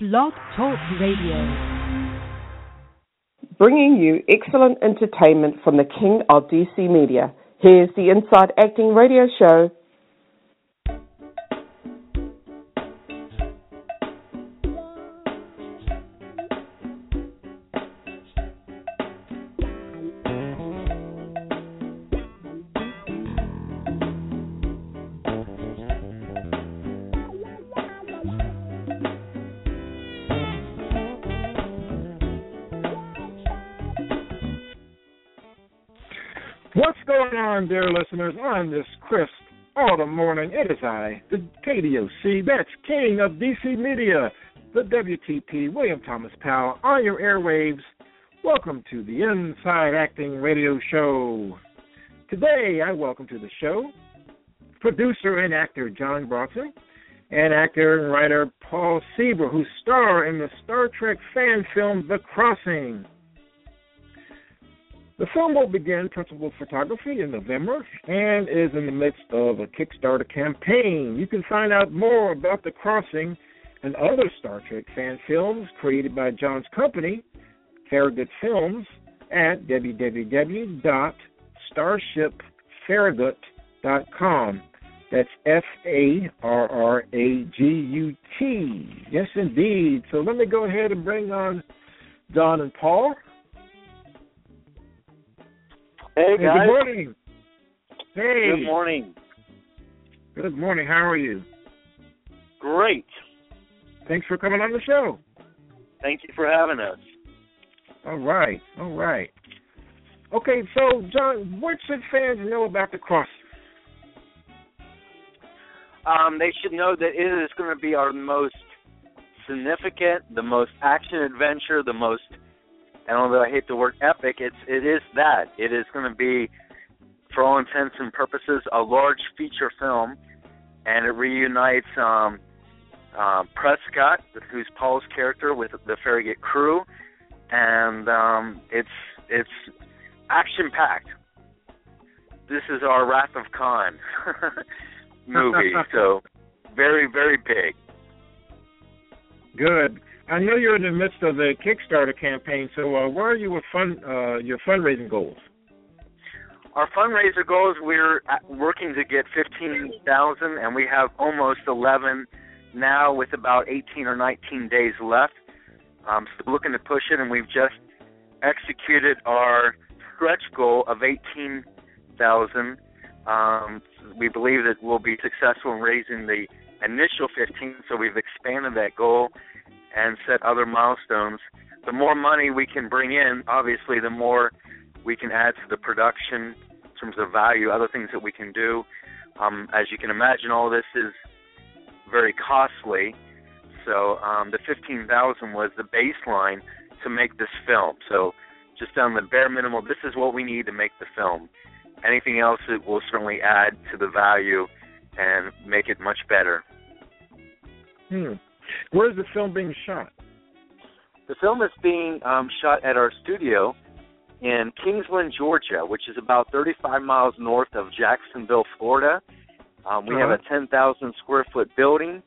Blog Talk Radio. Bringing you excellent entertainment from the king of DC media. Here's the Inside Acting Radio Show. Dear listeners, on this crisp autumn morning, it is I, the KDOC, that's King of DC Media, the WTP, William Thomas Powell, on your airwaves. Welcome to the Inside Acting Radio Show. Today, I welcome to the show producer and actor John Broughton and actor and writer Paul Sieber, who star in the Star Trek fan film The Crossing. The film will begin principal photography in November and is in the midst of a Kickstarter campaign. You can find out more about The Crossing and other Star Trek fan films created by John's company, Farragut Films, at www.starshipfarragut.com. That's F-A-R-R-A-G-U-T. Yes, indeed. So let me go ahead and bring on John and Paul. Hey, guys. Good morning. Hey. Good morning. Good morning. How are you? Great. Thanks for coming on the show. Thank you for having us. All right. Okay, so, John, what should fans know about The Crossing? They should know that it is going to be our most significant, the most action-adventure, the most... And although I hate the word epic, it is that. It is going to be, for all intents and purposes, a large feature film, and it reunites Prescott, who's Paul's character, with the Farragut crew, and it's action-packed. This is our Wrath of Khan movie, so very, very big. Good. I know you're in the midst of the Kickstarter campaign, so where are you with your fundraising goals? Our fundraiser goals, we're working to get $15,000, and we have almost 11 now with about 18 or 19 days left. So looking to push it, and we've just executed our stretch goal of $18,000. We believe that we'll be successful in raising the initial 15, so we've expanded that goal and set other milestones. The more money we can bring in, obviously, the more we can add to the production in terms of value, other things that we can do. As you can imagine, all this is very costly. So the $15,000 was the baseline to make this film. So just on the bare minimum, this is what we need to make the film. Anything else, it will certainly add to the value and make it much better. Where is the film being shot? The film is being shot at our studio in Kingsland, Georgia, which is about 35 miles north of Jacksonville, Florida. We have a 10,000 square foot building,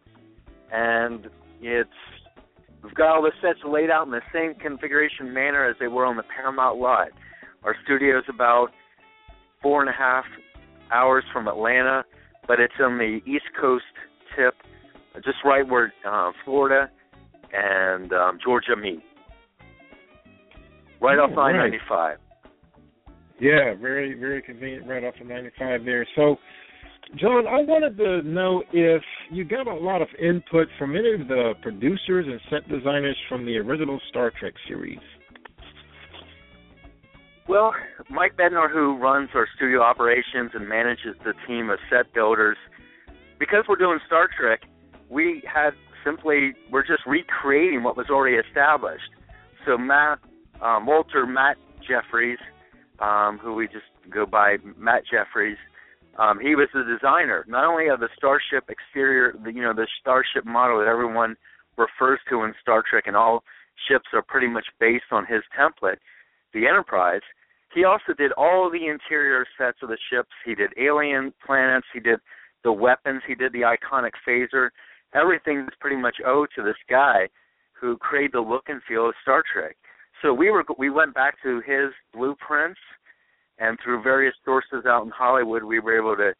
and we've got all the sets laid out in the same configuration manner as they were on the Paramount lot. Our studio is about 4.5 hours from Atlanta, but it's on the East Coast tip, just right where Florida and Georgia meet. Right off I-95. Yeah, very, very convenient right off of 95 there. So, John, I wanted to know if you got a lot of input from any of the producers and set designers from the original Star Trek series. Well, Mike Bednar, who runs our studio operations and manages the team of set builders, because we're doing Star Trek, we're just recreating what was already established. So Matt Jeffries, who we just go by Matt Jeffries, he was the designer, not only of the Starship exterior, the Starship model that everyone refers to in Star Trek, and all ships are pretty much based on his template, the Enterprise. He also did all the interior sets of the ships. He did alien planets. He did the weapons. He did the iconic phaser. Everything is pretty much owed to this guy, who created the look and feel of Star Trek. So we went back to his blueprints, and through various sources out in Hollywood, we were able to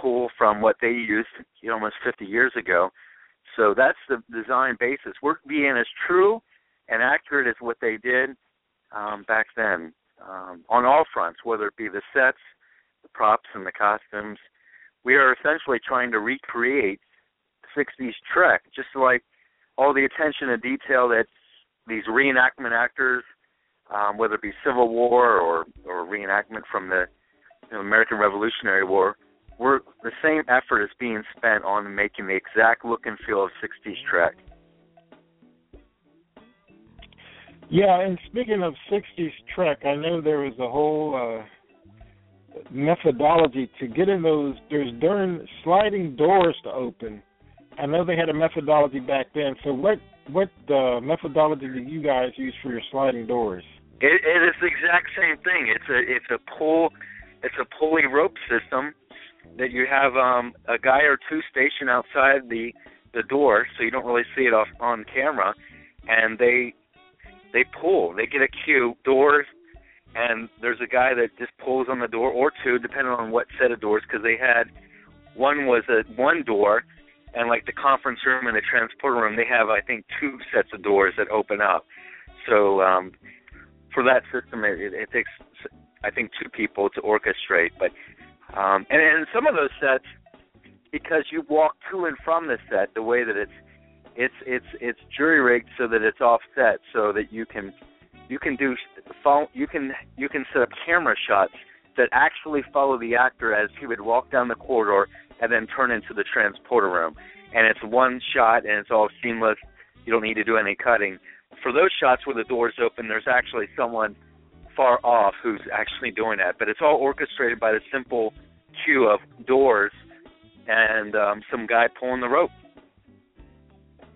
pull from what they used almost 50 years ago. So that's the design basis. We're being as true and accurate as what they did back then on all fronts, whether it be the sets, the props, and the costumes. We are essentially trying to recreate 60s Trek, just like all the attention to detail that these reenactment actors, whether it be Civil War or reenactment from the American Revolutionary War, the same effort is being spent on making the exact look and feel of 60s Trek. Yeah, and speaking of 60s Trek, I know there was a whole methodology to get in those. There's darn sliding doors to open. I know they had a methodology back then. So what methodology did you guys use for your sliding doors? It is the exact same thing. It's a pulley rope system that you have a guy or two stationed outside the door, so you don't really see it off on camera, and they pull. They get a cue, doors, and there's a guy that just pulls on the door, or two, depending on what set of doors, because they had one door. And like the conference room and the transporter room, they have, I think, two sets of doors that open up. So for that system, it takes, I think, two people to orchestrate. But and in some of those sets, because you walk to and from the set, the way that it's jury-rigged so that it's offset, so that you can set up camera shots that actually follow the actor as he would walk down the corridor and then turn into the transporter room. And it's one shot, and it's all seamless. You don't need to do any cutting. For those shots where the door's open, there's actually someone far off who's actually doing that. But it's all orchestrated by the simple cue of doors and some guy pulling the rope.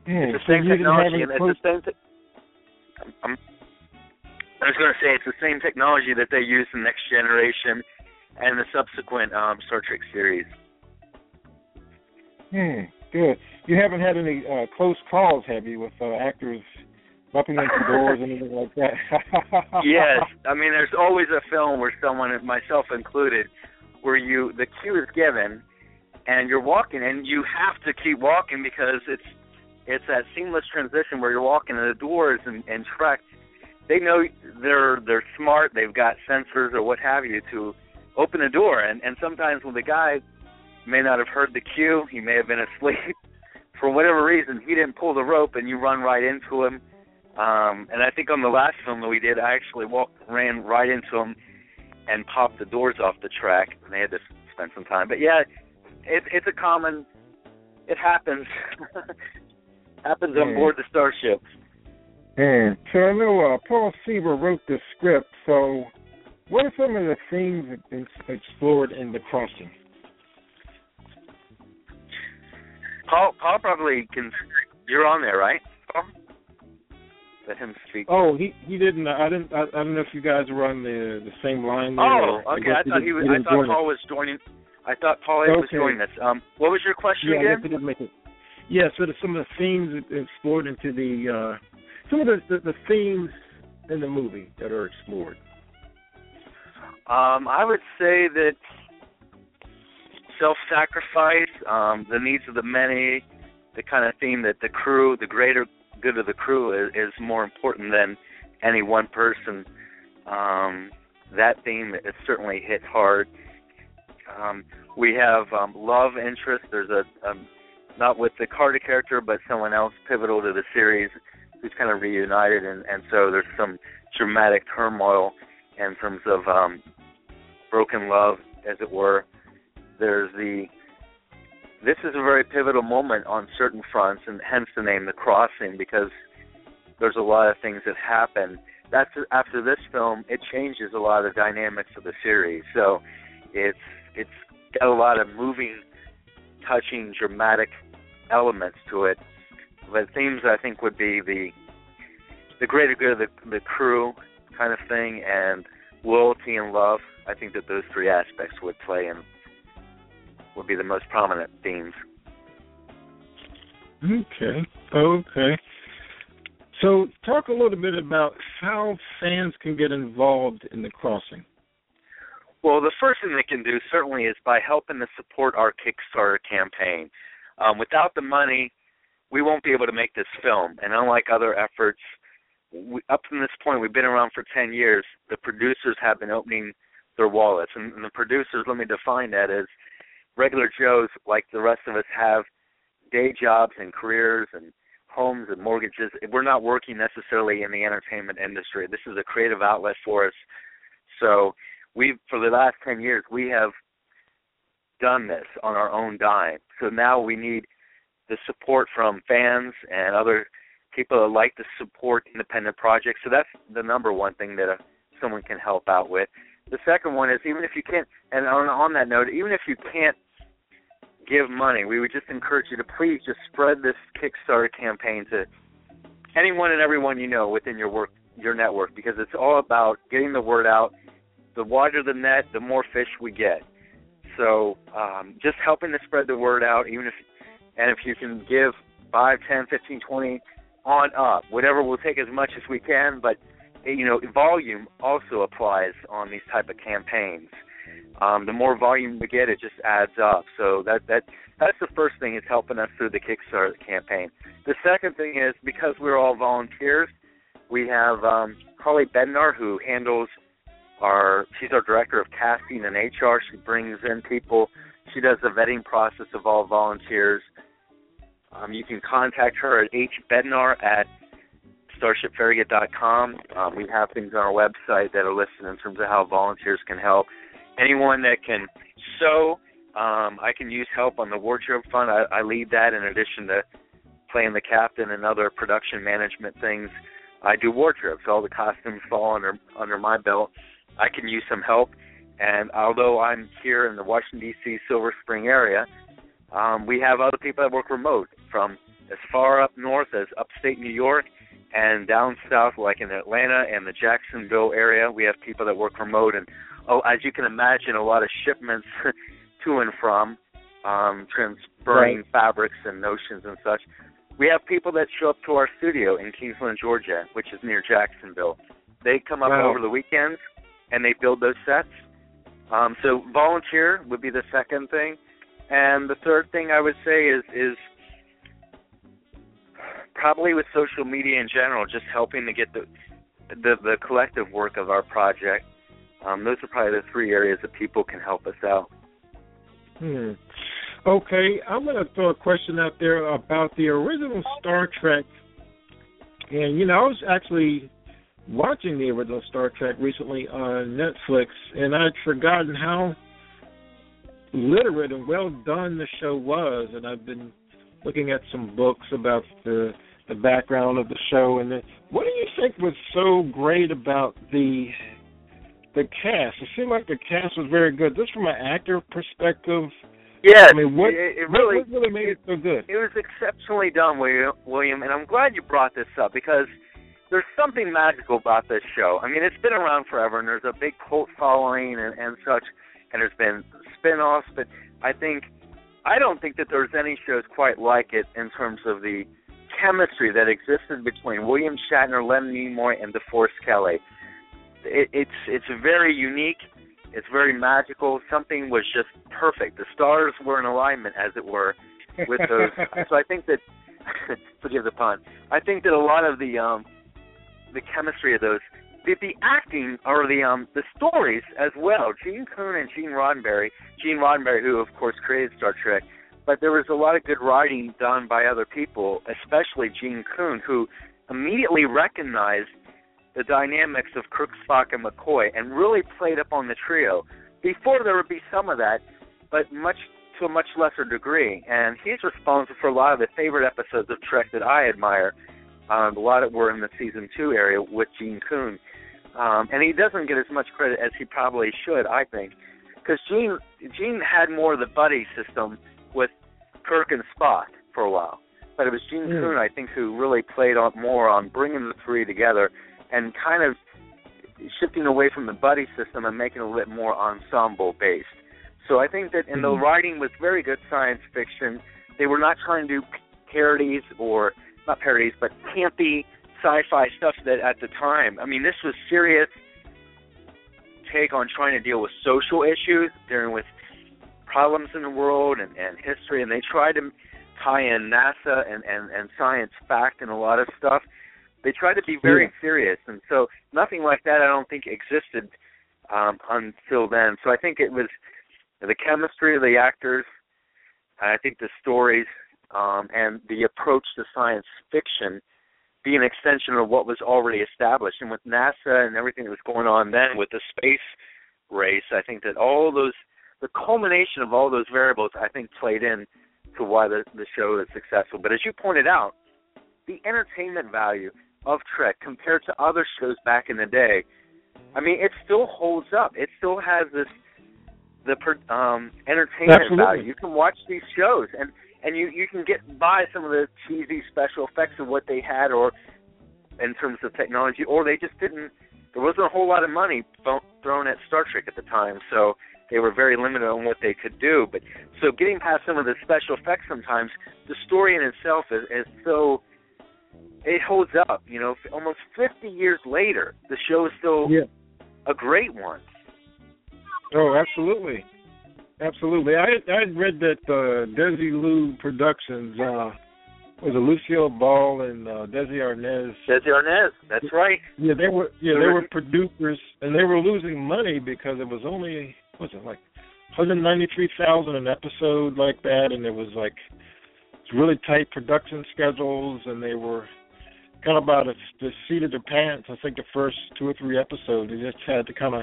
It's the same technology. I was going to say it's the same technology that they used in Next Generation and the subsequent Star Trek series. Good. You haven't had any close calls, have you, with actors bumping into doors or anything like that? Yes. I mean, there's always a film where someone, myself included, where the cue is given and you're walking and you have to keep walking because it's that seamless transition where you're walking and the doors and Trek. They know they're smart. They've got sensors or what have you to open a door. And sometimes when the guy may not have heard the cue, he may have been asleep. For whatever reason, he didn't pull the rope, and you run right into him. And I think on the last film that we did, I actually ran right into him and popped the doors off the track, and they had to spend some time. But, yeah, it's a common – it happens. On board the Starship. So I know Paul Sieber wrote this script. So what are some of the themes explored in The Crossing? Paul probably can. You're on there, right? Paul? Let him speak. Oh, he didn't. I don't know if you guys were on the same line. Oh, there, okay. I thought Paul was joining us. What was your question again? I guess he didn't make it. Yeah. So some of the themes explored into the some of the themes in the movie that are explored. I would say that. Self-sacrifice, the needs of the many, the kind of theme that the crew, the greater good of the crew is more important than any one person. That theme is certainly hit hard. We have love interest. There's not with the Carter character, but someone else pivotal to the series who's kind of reunited, and so there's some dramatic turmoil in terms of broken love, as it were. There's this is a very pivotal moment on certain fronts, and hence the name The Crossing, because there's a lot of things that happen. That's after this film, it changes a lot of the dynamics of the series. So it's got a lot of moving, touching, dramatic elements to it. But themes, I think, would be the greater good of the crew kind of thing, and loyalty and love. I think that those three aspects would play in. Would be the most prominent themes. Okay. So talk a little bit about how fans can get involved in The Crossing. Well, the first thing they can do certainly is by helping to support our Kickstarter campaign. Without the money, we won't be able to make this film. And unlike other efforts, up to this point, we've been around for 10 years. The producers have been opening their wallets. And the producers, let me define that as regular Joes like the rest of us have day jobs and careers and homes and mortgages. We're not working necessarily in the entertainment industry. This is a creative outlet for us. So we've, for the last 10 years, we have done this on our own dime. So now we need the support from fans and other people that like to support independent projects. So that's the number one thing that someone can help out with. The second one is, even if you can't, and on that note, even if you can't give money, we would just encourage you to please just spread this Kickstarter campaign to anyone and everyone you know within your work, your network, because it's all about getting the word out. The wider the net, the more fish we get. So just helping to spread the word out, even if, and if you can give 5, 10, 15, 20 on up, whatever, we'll take as much as we can, but you know, volume also applies on these type of campaigns. The more volume we get, it just adds up. So that's the first thing, is helping us through the Kickstarter campaign. The second thing is, because we're all volunteers, we have Carly Bednar, who handles she's our director of casting and HR. She brings in people. She does the vetting process of all volunteers. You can contact her at hbednar@starshipfarragut.com. We have things on our website that are listed in terms of how volunteers can help. Anyone that can sew, I can use help on the wardrobe fund. I lead that in addition to playing the captain and other production management things. I do wardrobes. All the costumes fall under my belt. I can use some help. And although I'm here in the Washington, D.C., Silver Spring area, we have other people that work remote from as far up north as upstate New York and down south, like in Atlanta and the Jacksonville area. We have people that work remote. And, as you can imagine, a lot of shipments to and from, transferring fabrics and notions and such. We have people that show up to our studio in Kingsland, Georgia, which is near Jacksonville. They come up over the weekends, and they build those sets. So volunteer would be the second thing. And the third thing I would say is probably with social media in general, just helping to get the collective work of our project. Those are probably the three areas that people can help us out. Okay, I'm going to throw a question out there about the original Star Trek. And, you know, I was actually watching the original Star Trek recently on Netflix, and I'd forgotten how literate and well done the show was. And I've been looking at some books about the background of the show. And what do you think was so great about the cast? It seemed like the cast was very good. Just from an actor perspective, I mean, what really made it so good? It was exceptionally done, William, and I'm glad you brought this up, because there's something magical about this show. I mean, it's been around forever, and there's a big cult following and such, and there's been spin-offs, but I don't think that there's any shows quite like it in terms of the chemistry that existed between William Shatner, Leonard Nimoy, and DeForest Kelly. It's very unique. It's very magical. Something was just perfect. The stars were in alignment, as it were, with those. So I think that, forgive the pun, I think that a lot of the chemistry of those, the acting or the stories as well. Gene Coon and Gene Roddenberry, who of course created Star Trek, but there was a lot of good writing done by other people, especially Gene Coon, who immediately recognized the dynamics of Kirk, Spock, and McCoy, and really played up on the trio. Before, there would be some of that, but to a much lesser degree. And he's responsible for a lot of the favorite episodes of Trek that I admire. A lot of were in the season 2 area with Gene Coon. And he doesn't get as much credit as he probably should, I think, because Gene had more of the buddy system with Kirk and Spock for a while. But it was Gene Coon, I think, who really played on more on bringing the three together and kind of shifting away from the buddy system and making it a little bit more ensemble-based. So I think that in the writing was very good science fiction. They were not trying to do parodies, but campy sci-fi stuff that at the time, I mean, this was serious take on trying to deal with social issues, dealing with problems in the world and history, and they tried to tie in NASA and science fact and a lot of stuff. They tried to be very serious, and so nothing like that I don't think existed until then. So I think it was the chemistry of the actors, and I think the stories and the approach to science fiction be an extension of what was already established. And with NASA and everything that was going on then with the space race, I think that all those, the culmination of all those variables, I think played in to why the show is successful. But as you pointed out, the entertainment value of Trek compared to other shows back in the day, I mean, it still holds up. It still has this entertainment value. You can watch these shows, and you can get by some of the cheesy special effects of what they had, or in terms of technology, or they just didn't. There wasn't a whole lot of money thrown at Star Trek at the time, so they were very limited on what they could do. But so getting past some of the special effects, sometimes the story in itself is so, it holds up. You know, almost 50 years later, the show is still a great one. Oh, absolutely. Absolutely. I had read that Desilu Productions, was it Lucille Ball and Desi Arnaz? Desi Arnaz, that's right. Yeah, they were producers, and they were losing money because it was only, what was it, like $193,000 an episode like that, and there was like really tight production schedules, and they were kind of about the seat of their pants. I think the first two or three episodes, they just had to kind of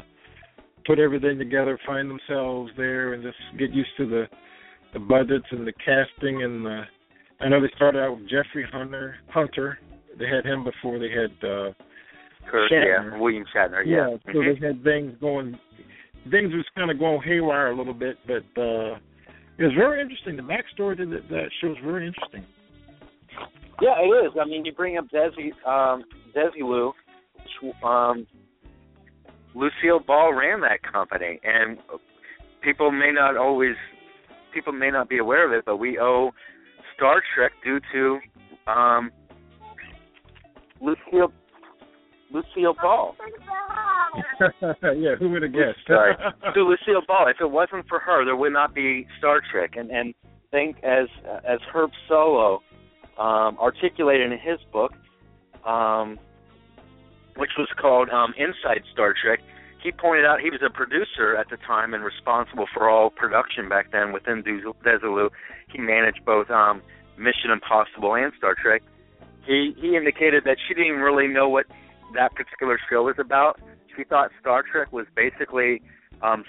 put everything together, find themselves there, and just get used to the budgets and the casting. And the, I know they started out with Jeffrey Hunter. They had him before they had Shatner. Yeah, William Shatner. Yeah, so they had things going. Things was kind of going haywire a little bit, but it was very interesting. The backstory to that show is very interesting. Yeah, it is. I mean, you bring up Desilu. Lucille Ball ran that company, and people may not be aware of it, but we owe Star Trek due to Lucille Ball. Yeah, who would have guessed? Sorry, to Lucille Ball. If it wasn't for her, there would not be Star Trek. And think as Herb Solow articulated in his book, which was called Inside Star Trek, he pointed out he was a producer at the time and responsible for all production back then within Desilu. He managed both Mission Impossible and Star Trek. He indicated that she didn't really know what that particular show was about. She thought Star Trek was basically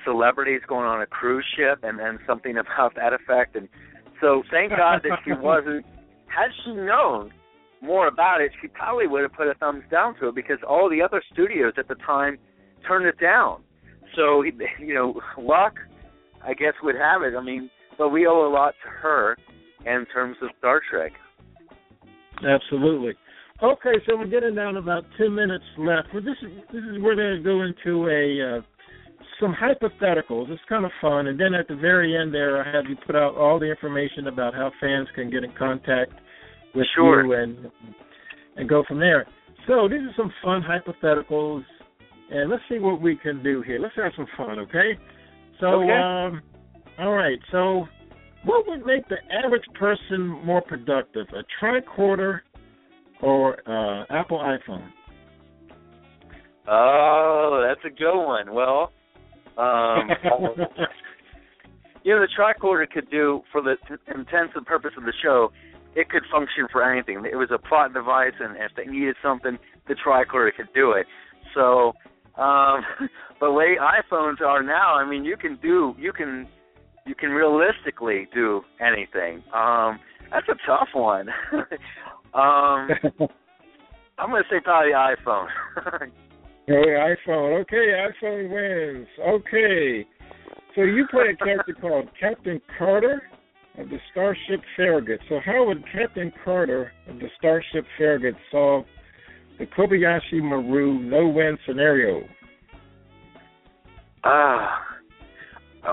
celebrities going on a cruise ship and something about that effect. And so thank God that she wasn't. Had she known more about it, she probably would have put a thumbs down to it, because all the other studios at the time turned it down. So, you know, luck, I guess, would have it. I mean, but we owe a lot to her in terms of Star Trek. Absolutely. Okay, so we're getting down to about 10 minutes left. Well, this is where they go into some hypotheticals. It's kind of fun. And then at the very end there, I have you put out all the information about how fans can get in contact with you and go from there. So these are some fun hypotheticals, and let's see what we can do here. Let's have some fun, okay? All right. So what would make the average person more productive, a tricorder or Apple iPhone? Oh, that's a good one. Well, you know, the tricorder could do, for the intents and purpose of the show, it could function for anything. It was a plot device, and if they needed something, the tricorder could do it. So, the way iPhones are now, I mean, you can realistically do anything. That's a tough one. I'm going to say probably iPhone. Hey, iPhone. Okay, iPhone wins. Okay. So you play a character called Captain Carter of the Starship Farragut. So how would Captain Carter of the Starship Farragut solve the Kobayashi Maru no-win scenario?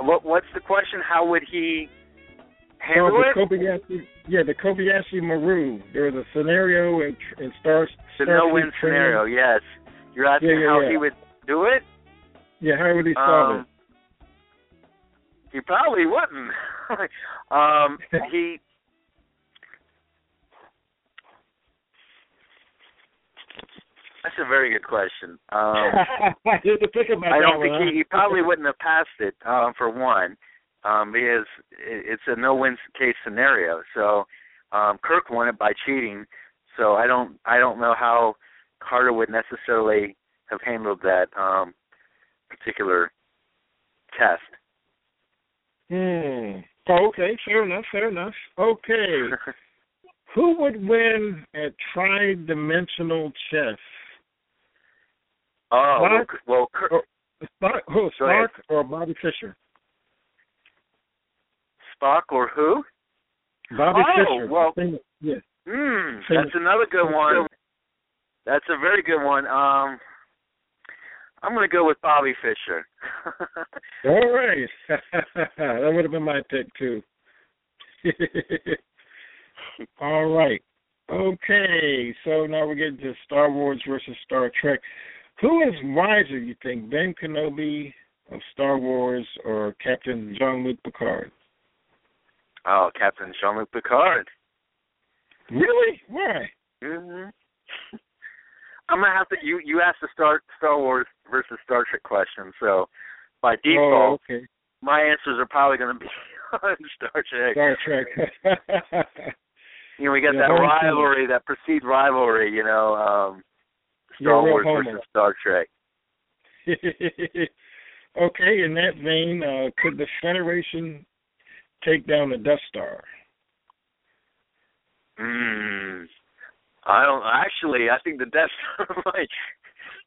What's the question? How would he handle it? Yeah, the Kobayashi Maru. There was a scenario in Star Trek. The no-win scenario, yes. You're asking how he would do it? Yeah, how would he solve it? He probably wouldn't. That's a very good question. I don't think he probably wouldn't have passed it, for one. Because it's a no-win case scenario. So Kirk won it by cheating. So I don't know how Carter would necessarily have handled that particular test. Oh, okay, fair enough. Okay, who would win at tri-dimensional chess? Spock or Bobby Fischer? Spock or who? Bobby Fischer. Well, yeah. That's another good one. That's a very good one. I'm going to go with Bobby Fischer. All right. That would have been my pick, too. All right. Okay, so now we're getting to Star Wars versus Star Trek. Who is wiser, you think, Ben Kenobi of Star Wars or Captain Jean-Luc Picard? Oh, Captain Jean-Luc Picard. Really? Why? Mm-hmm. I'm gonna have to. You asked the Star Wars versus Star Trek question, so by default, my answers are probably gonna be on Star Trek. Star Trek. We got that rivalry, that perceived rivalry. Star Wars versus Star Trek. Okay, in that vein, could the Federation take down the Death Star? I think the Death Star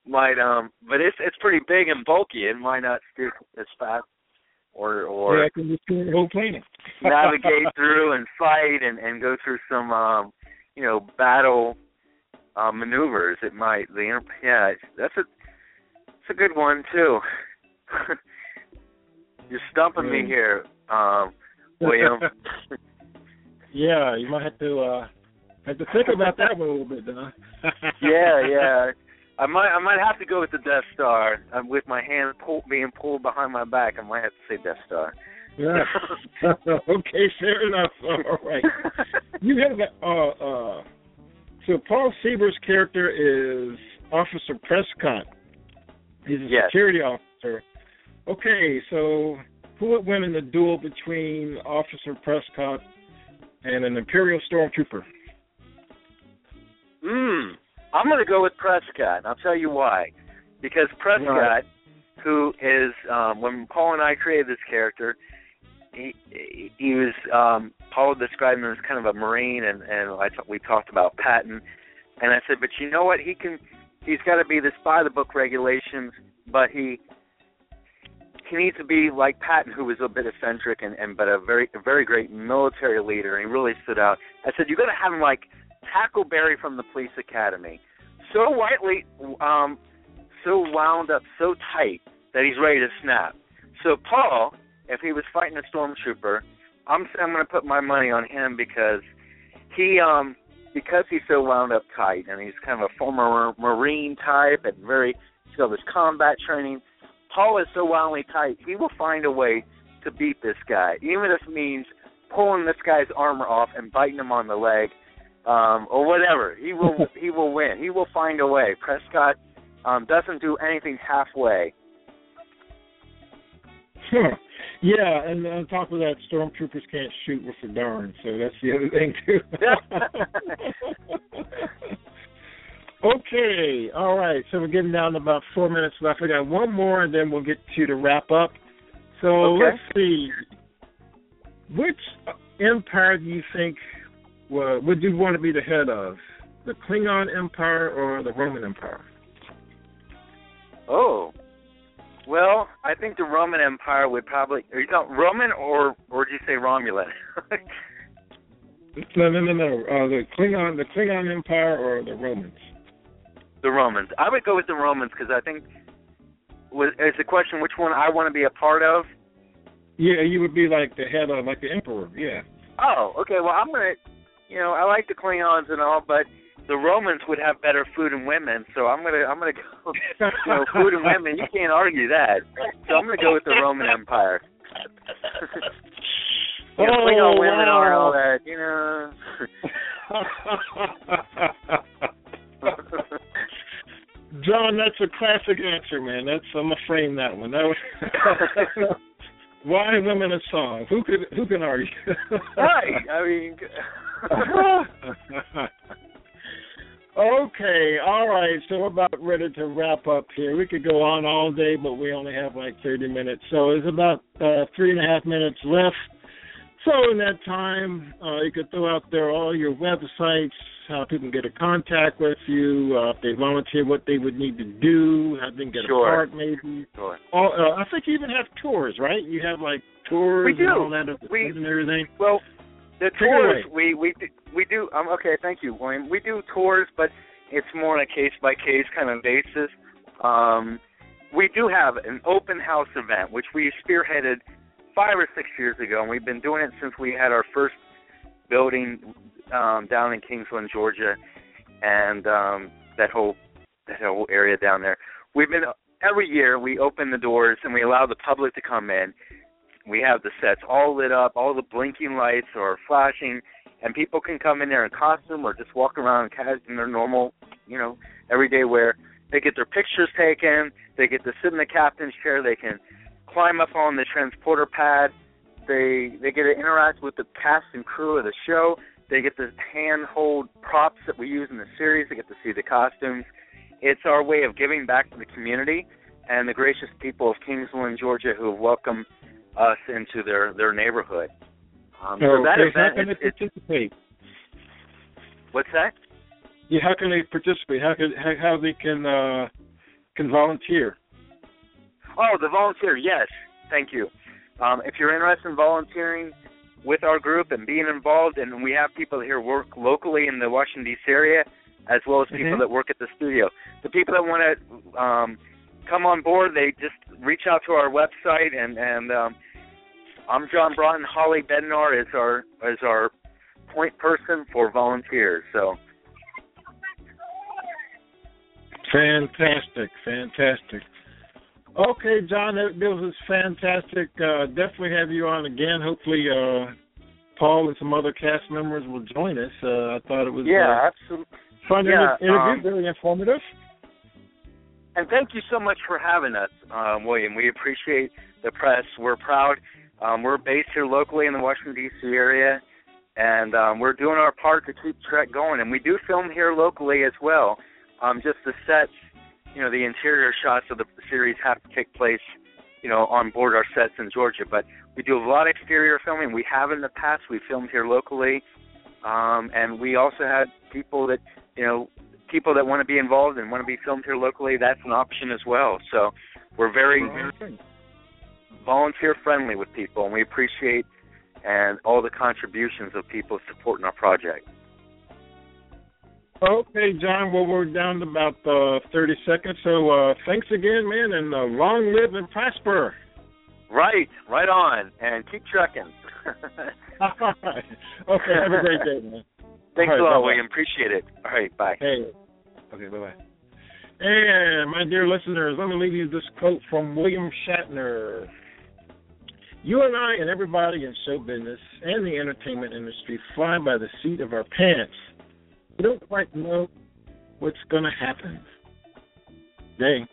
might, but it's pretty big and bulky. It might not do as fast or I can just do the whole planet. Navigate through and fight and go through some battle maneuvers. It might. That's a good one too. You're stumping me here, William. Yeah, you might have to. I have to think about that one a little bit, Don. Yeah. I might have to go with the Death Star. I'm with my hand being pulled behind my back. I might have to say Death Star. Yeah. Okay, fair enough. All right. You have that. So Paul Sieber's character is Officer Prescott. He's a security officer. Okay, so who would win in the duel between Officer Prescott and an Imperial stormtrooper? I'm going to go with Prescott, and I'll tell you why. Because Prescott, who is, when Paul and I created this character, he was, Paul described him as kind of a Marine, and we talked about Patton. And I said, but you know what? He's got to be this by-the-book regulations, but he needs to be like Patton, who was a bit eccentric, but a very, very great military leader, and he really stood out. I said, you're going to have him like Tackleberry from the Police Academy, so wound up, so tight that he's ready to snap. So Paul, if he was fighting a stormtrooper, I'm going to put my money on him because he's so wound up tight, and he's kind of a former Marine type and he's got this combat training. Paul is so wildly tight, he will find a way to beat this guy, even if it means pulling this guy's armor off and biting him on the leg. Or whatever, he will win. He will find a way. Prescott doesn't do anything halfway. Huh. Yeah, and on top of that, stormtroopers can't shoot with a darn, so that's the other thing too. Okay, all right. So we're getting down to about 4 minutes left. We got one more, and then we'll get to wrap up. So Let's see, which empire do you think? Well, would you want to be the head of the Klingon Empire or the Roman Empire? Oh, well, I think the Roman Empire would probably. Are you talking Roman or did you say Romulan? No. The Klingon Empire or the Romans? The Romans. I would go with the Romans because I think it's a question which one I want to be a part of. Yeah, you would be like the head of, like the emperor. Yeah. oh, okay, well, I'm going to, you know, I like the Klingons and all, but the Romans would have better food and women, so I'm gonna go, you know, food and women, you can't argue that. So I'm gonna go with the Roman Empire. You know, Klingon women are all that, you know. John, that's a classic answer, man. I'm gonna frame that one. That was why women a song? Who can argue? Right. I mean. Okay, all right, so we're about ready to wrap up here. We could go on all day, but we only have like 30 minutes. So there's about 3.5 minutes left. So in that time, you could throw out there all your websites, how people can get in contact with you, if they volunteer, what they would need to do, how they can get a part maybe. Sure. I think you even have tours, right? You have like tours and all that and everything. Well, the tours, we do, okay, thank you, William. We do tours, but it's more on a case-by-case kind of basis. We do have an open house event, which we spearheaded 5 or 6 years ago, and we've been doing it since we had our first building down in Kingsland, Georgia, and that whole area down there. We've been, every year, we open the doors, and we allow the public to come in. We have the sets all lit up, all the blinking lights are flashing, and people can come in there in costume or just walk around in their normal, you know, everyday wear. They get their pictures taken. They get to sit in the captain's chair. They can climb up on the transporter pad. They get to interact with the cast and crew of the show. They get to hand-hold props that we use in the series. They get to see the costumes. It's our way of giving back to the community and the gracious people of Kingsland, Georgia, who have welcomed us into their neighborhood. So that event, participate? What's that? Yeah, how can they participate? How they can volunteer? Oh, the volunteer. Yes, thank you. If you're interested in volunteering with our group and being involved, and we have people here work locally in the Washington D.C. area, as well as people that work at the studio. The people that want to come on board, they just reach out to our website, and I'm John Broughton. Holly Bednar is our point person for volunteers. So fantastic. Okay, John, this was fantastic. Definitely have you on again. Hopefully, Paul and some other cast members will join us. I thought it was absolutely fun interview, very informative. And thank you so much for having us, William. We appreciate the press. We're proud. We're based here locally in the Washington, D.C. area, and we're doing our part to keep Trek going. And we do film here locally as well. Just the sets, you know, the interior shots of the series have to take place, you know, on board our sets in Georgia. But we do a lot of exterior filming. We have in the past. We filmed here locally. And we also had people that want to be involved and want to be filmed here locally. That's an option as well. So we're very... volunteer friendly with people, and we appreciate and all the contributions of people supporting our project. Okay, John, well, we're down to about 30 seconds, so thanks again, man, and long live and prosper. Right on, and keep trucking. All right. Okay, have a great day, man. Thanks a lot, William. Appreciate it. All right, bye. Hey. Okay, bye-bye. And, my dear listeners, let me leave you this quote from William Shatner. You and I and everybody in show business and the entertainment industry fly by the seat of our pants. We don't quite know what's going to happen. Dang.